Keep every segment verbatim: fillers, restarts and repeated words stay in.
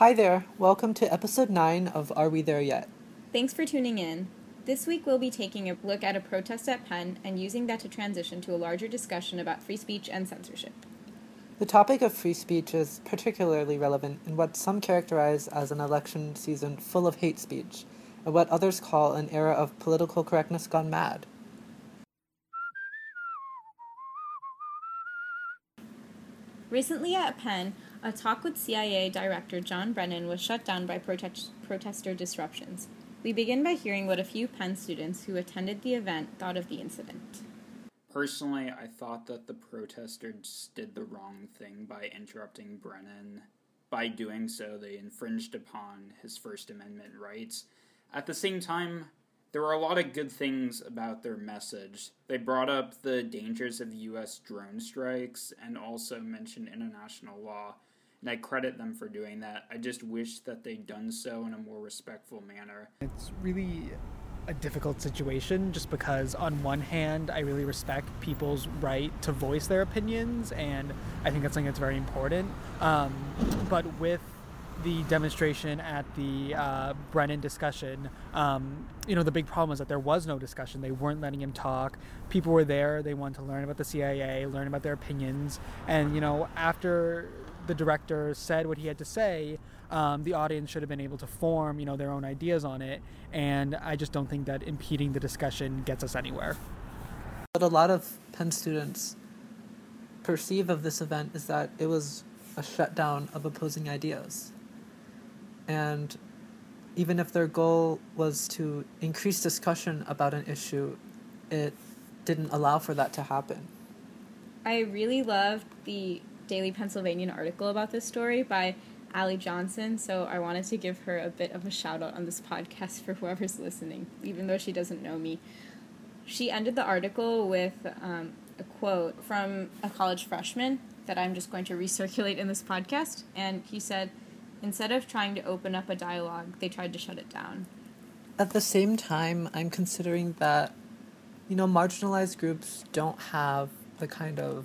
Hi there, welcome to episode nine of Are We There Yet? Thanks for tuning in. This week we'll be taking a look at a protest at Penn and using that to transition to a larger discussion about free speech and censorship. The topic of free speech is particularly relevant in what some characterize as an election season full of hate speech, and what others call an era of political correctness gone mad. Recently at Penn, a talk with C I A Director John Brennan was shut down by protest- protester disruptions. We begin by hearing what a few Penn students who attended the event thought of the incident. Personally, I thought that the protesters did the wrong thing by interrupting Brennan. By doing so, they infringed upon his First Amendment rights. At the same time, there were a lot of good things about their message. They brought up the dangers of U S drone strikes and also mentioned international law, and I credit them for doing that. I just wish that they'd done so in a more respectful manner. It's really a difficult situation just because, on one hand, I really respect people's right to voice their opinions, and I think that's something that's very important. Um, but with the demonstration at the uh, Brennan discussion, um, you know, the big problem was that there was no discussion. They weren't letting him talk. People were there. They wanted to learn about the C I A, learn about their opinions. And, you know, after the director said what he had to say, um, the audience should have been able to form, you know, their own ideas on it. And I just don't think that impeding the discussion gets us anywhere. What a lot of Penn students perceive of this event is that it was a shutdown of opposing ideas. And even if their goal was to increase discussion about an issue, it didn't allow for that to happen. I really loved the Daily Pennsylvanian article about this story by Ali Johnson, so I wanted to give her a bit of a shout out on this podcast for whoever's listening, even though she doesn't know me. She ended the article with um, a quote from a college freshman that I'm just going to recirculate in this podcast, and he said, "Instead of trying to open up a dialogue, they tried to shut it down." At the same time, I'm considering that, you know, marginalized groups don't have the kind of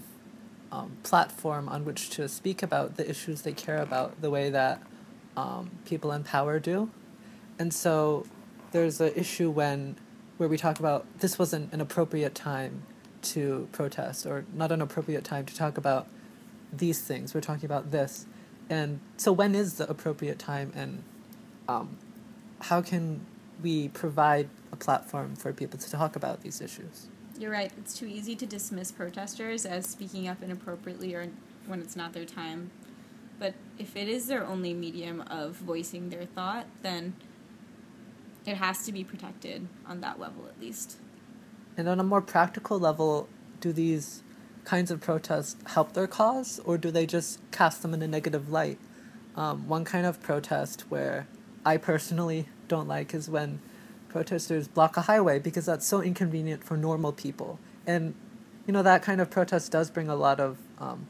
um, platform on which to speak about the issues they care about the way that um, people in power do. And so there's an issue when where we talk about this wasn't an appropriate time to protest or not an appropriate time to talk about these things. We're talking about this. And so when is the appropriate time, and um, how can we provide a platform for people to talk about these issues? You're right. It's too easy to dismiss protesters as speaking up inappropriately or when it's not their time. But if it is their only medium of voicing their thought, then it has to be protected on that level at least. And on a more practical level, do these kinds of protests help their cause, or do they just cast them in a negative light? Um, one kind of protest where I personally don't like is when protesters block a highway because that's so inconvenient for normal people. And, you know, that kind of protest does bring a lot of um,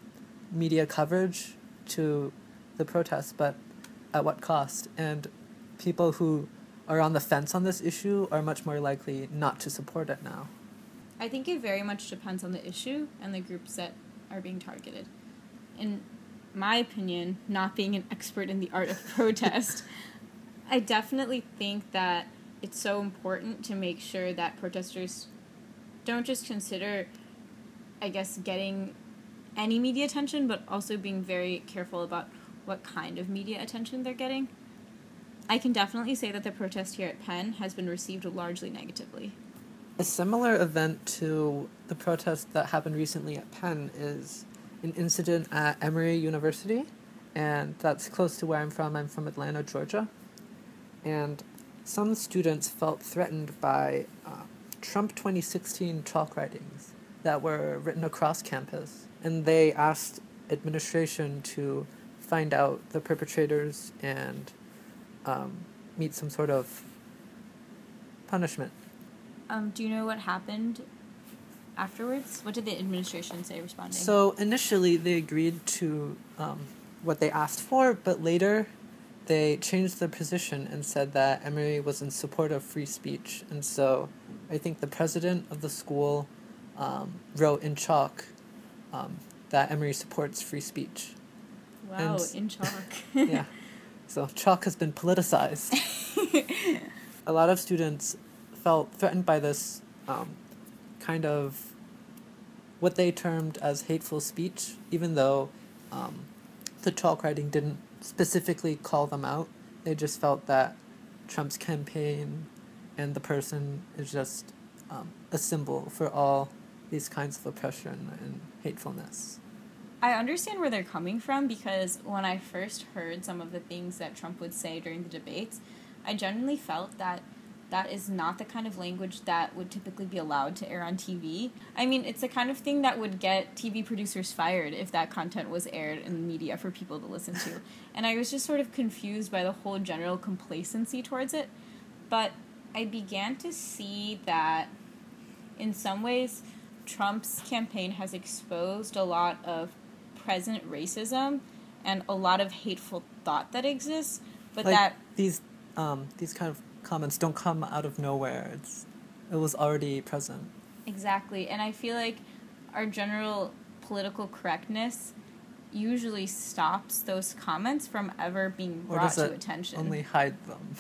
media coverage to the protest, but at what cost? And people who are on the fence on this issue are much more likely not to support it now. I think it very much depends on the issue and the groups that are being targeted. In my opinion, not being an expert in the art of protest, I definitely think that it's so important to make sure that protesters don't just consider, I guess, getting any media attention, but also being very careful about what kind of media attention they're getting. I can definitely say that the protest here at Penn has been received largely negatively. A similar event to the protest that happened recently at Penn is an incident at Emory University, and that's close to where I'm from. I'm from Atlanta, Georgia. And some students felt threatened by uh, Trump twenty sixteen chalk writings that were written across campus, and they asked administration to find out the perpetrators and um, meet some sort of punishment. Um, do you know what happened afterwards? What did the administration say responding? So initially they agreed to um, what they asked for, but later they changed their position and said that Emory was in support of free speech. And so I think the president of the school um, wrote in chalk um, that Emory supports free speech. Wow, and, in chalk. Yeah. So Chuck has been politicized. A lot of students felt threatened by this um, kind of what they termed as hateful speech, even though um, the chalk writing didn't specifically call them out. They just felt that Trump's campaign and the person is just um, a symbol for all these kinds of oppression and hatefulness. I understand where they're coming from, because when I first heard some of the things that Trump would say during the debates, I genuinely felt that that is not the kind of language that would typically be allowed to air on T V. I mean, it's the kind of thing that would get T V producers fired if that content was aired in the media for people to listen to. And I was just sort of confused by the whole general complacency towards it. But I began to see that in some ways Trump's campaign has exposed a lot of present racism and a lot of hateful thought that exists, but like that these um, these kind of comments don't come out of nowhere. It's it was already present. Exactly, and I feel like our general political correctness usually stops those comments from ever being brought to attention. Or does it only hide them?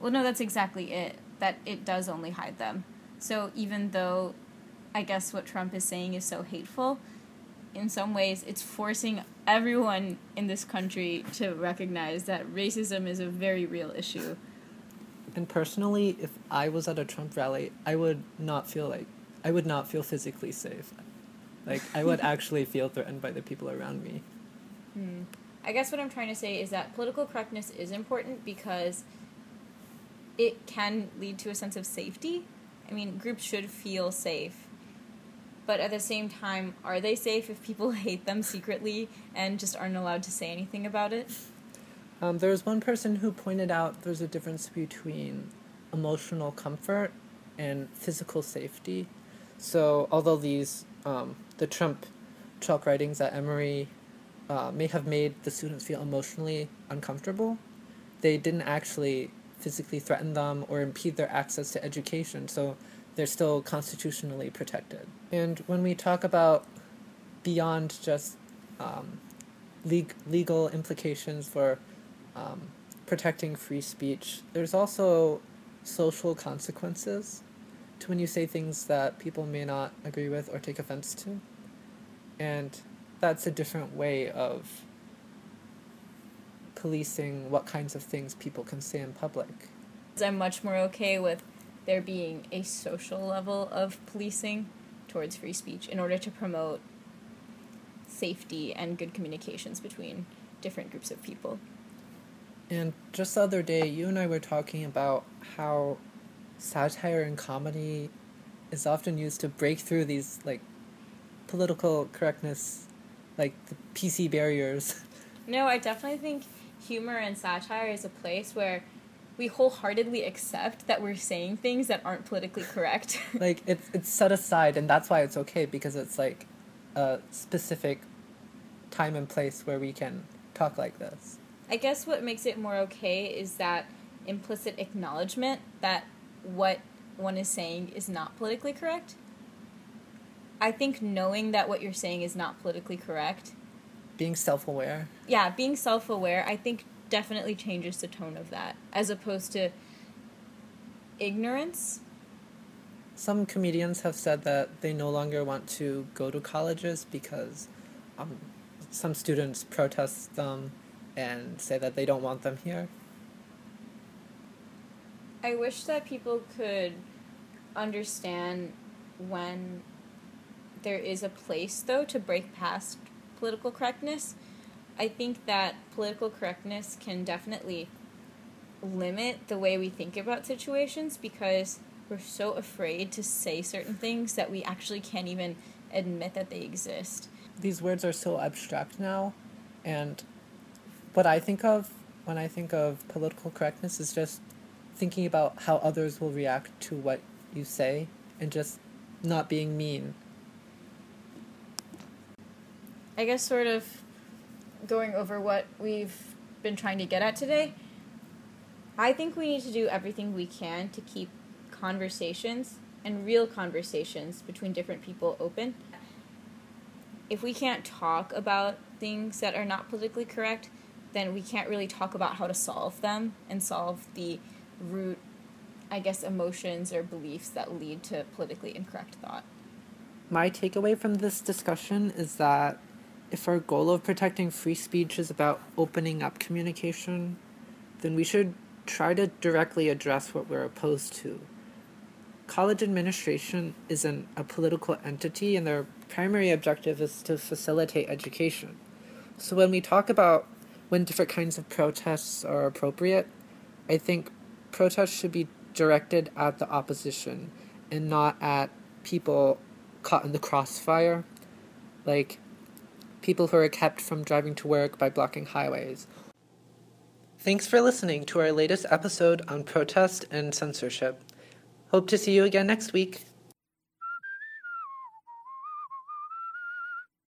Well, no, that's exactly it. That it does only hide them. So even though I guess what Trump is saying is so hateful, in some ways it's forcing everyone in this country to recognize that racism is a very real issue. And personally, if I was at a Trump rally, I would not feel like, I would not feel physically safe. Like, I would actually feel threatened by the people around me. Hmm. I guess what I'm trying to say is that political correctness is important because it can lead to a sense of safety. I mean, groups should feel safe. But at the same time, are they safe if people hate them secretly and just aren't allowed to say anything about it? Um, there was one person who pointed out there's a difference between emotional comfort and physical safety. So although these um, the Trump chalk writings at Emory uh, may have made the students feel emotionally uncomfortable, they didn't actually physically threaten them or impede their access to education. So they're still constitutionally protected. And when we talk about beyond just um, leg- legal implications for um, protecting free speech, there's also social consequences to when you say things that people may not agree with or take offense to. And that's a different way of policing what kinds of things people can say in public. I'm much more okay with there being a social level of policing towards free speech in order to promote safety and good communications between different groups of people. And just the other day, you and I were talking about how satire and comedy is often used to break through these, like, political correctness, like, the P C barriers. No, I definitely think humor and satire is a place where we wholeheartedly accept that we're saying things that aren't politically correct. Like, it's it's set aside, and that's why it's okay, because it's, like, a specific time and place where we can talk like this. I guess what makes it more okay is that implicit acknowledgement that what one is saying is not politically correct. I think knowing that what you're saying is not politically correct. Being self-aware. Yeah, being self-aware, I think, definitely changes the tone of that, as opposed to ignorance. Some comedians have said that they no longer want to go to colleges because um, some students protest them and say that they don't want them here. I wish that people could understand when there is a place, though, to break past political correctness. I think that political correctness can definitely limit the way we think about situations, because we're so afraid to say certain things that we actually can't even admit that they exist. These words are so abstract now, and what I think of when I think of political correctness is just thinking about how others will react to what you say and just not being mean. I guess sort of going over what we've been trying to get at today, I think we need to do everything we can to keep conversations and real conversations between different people open. If we can't talk about things that are not politically correct, then we can't really talk about how to solve them and solve the root, I guess, emotions or beliefs that lead to politically incorrect thought. My takeaway from this discussion is that if our goal of protecting free speech is about opening up communication, then we should try to directly address what we're opposed to. College administration isn't a political entity, and their primary objective is to facilitate education. So when we talk about when different kinds of protests are appropriate, I think protests should be directed at the opposition and not at people caught in the crossfire, like people who are kept from driving to work by blocking highways. Thanks for listening to our latest episode on protest and censorship. Hope to see you again next week.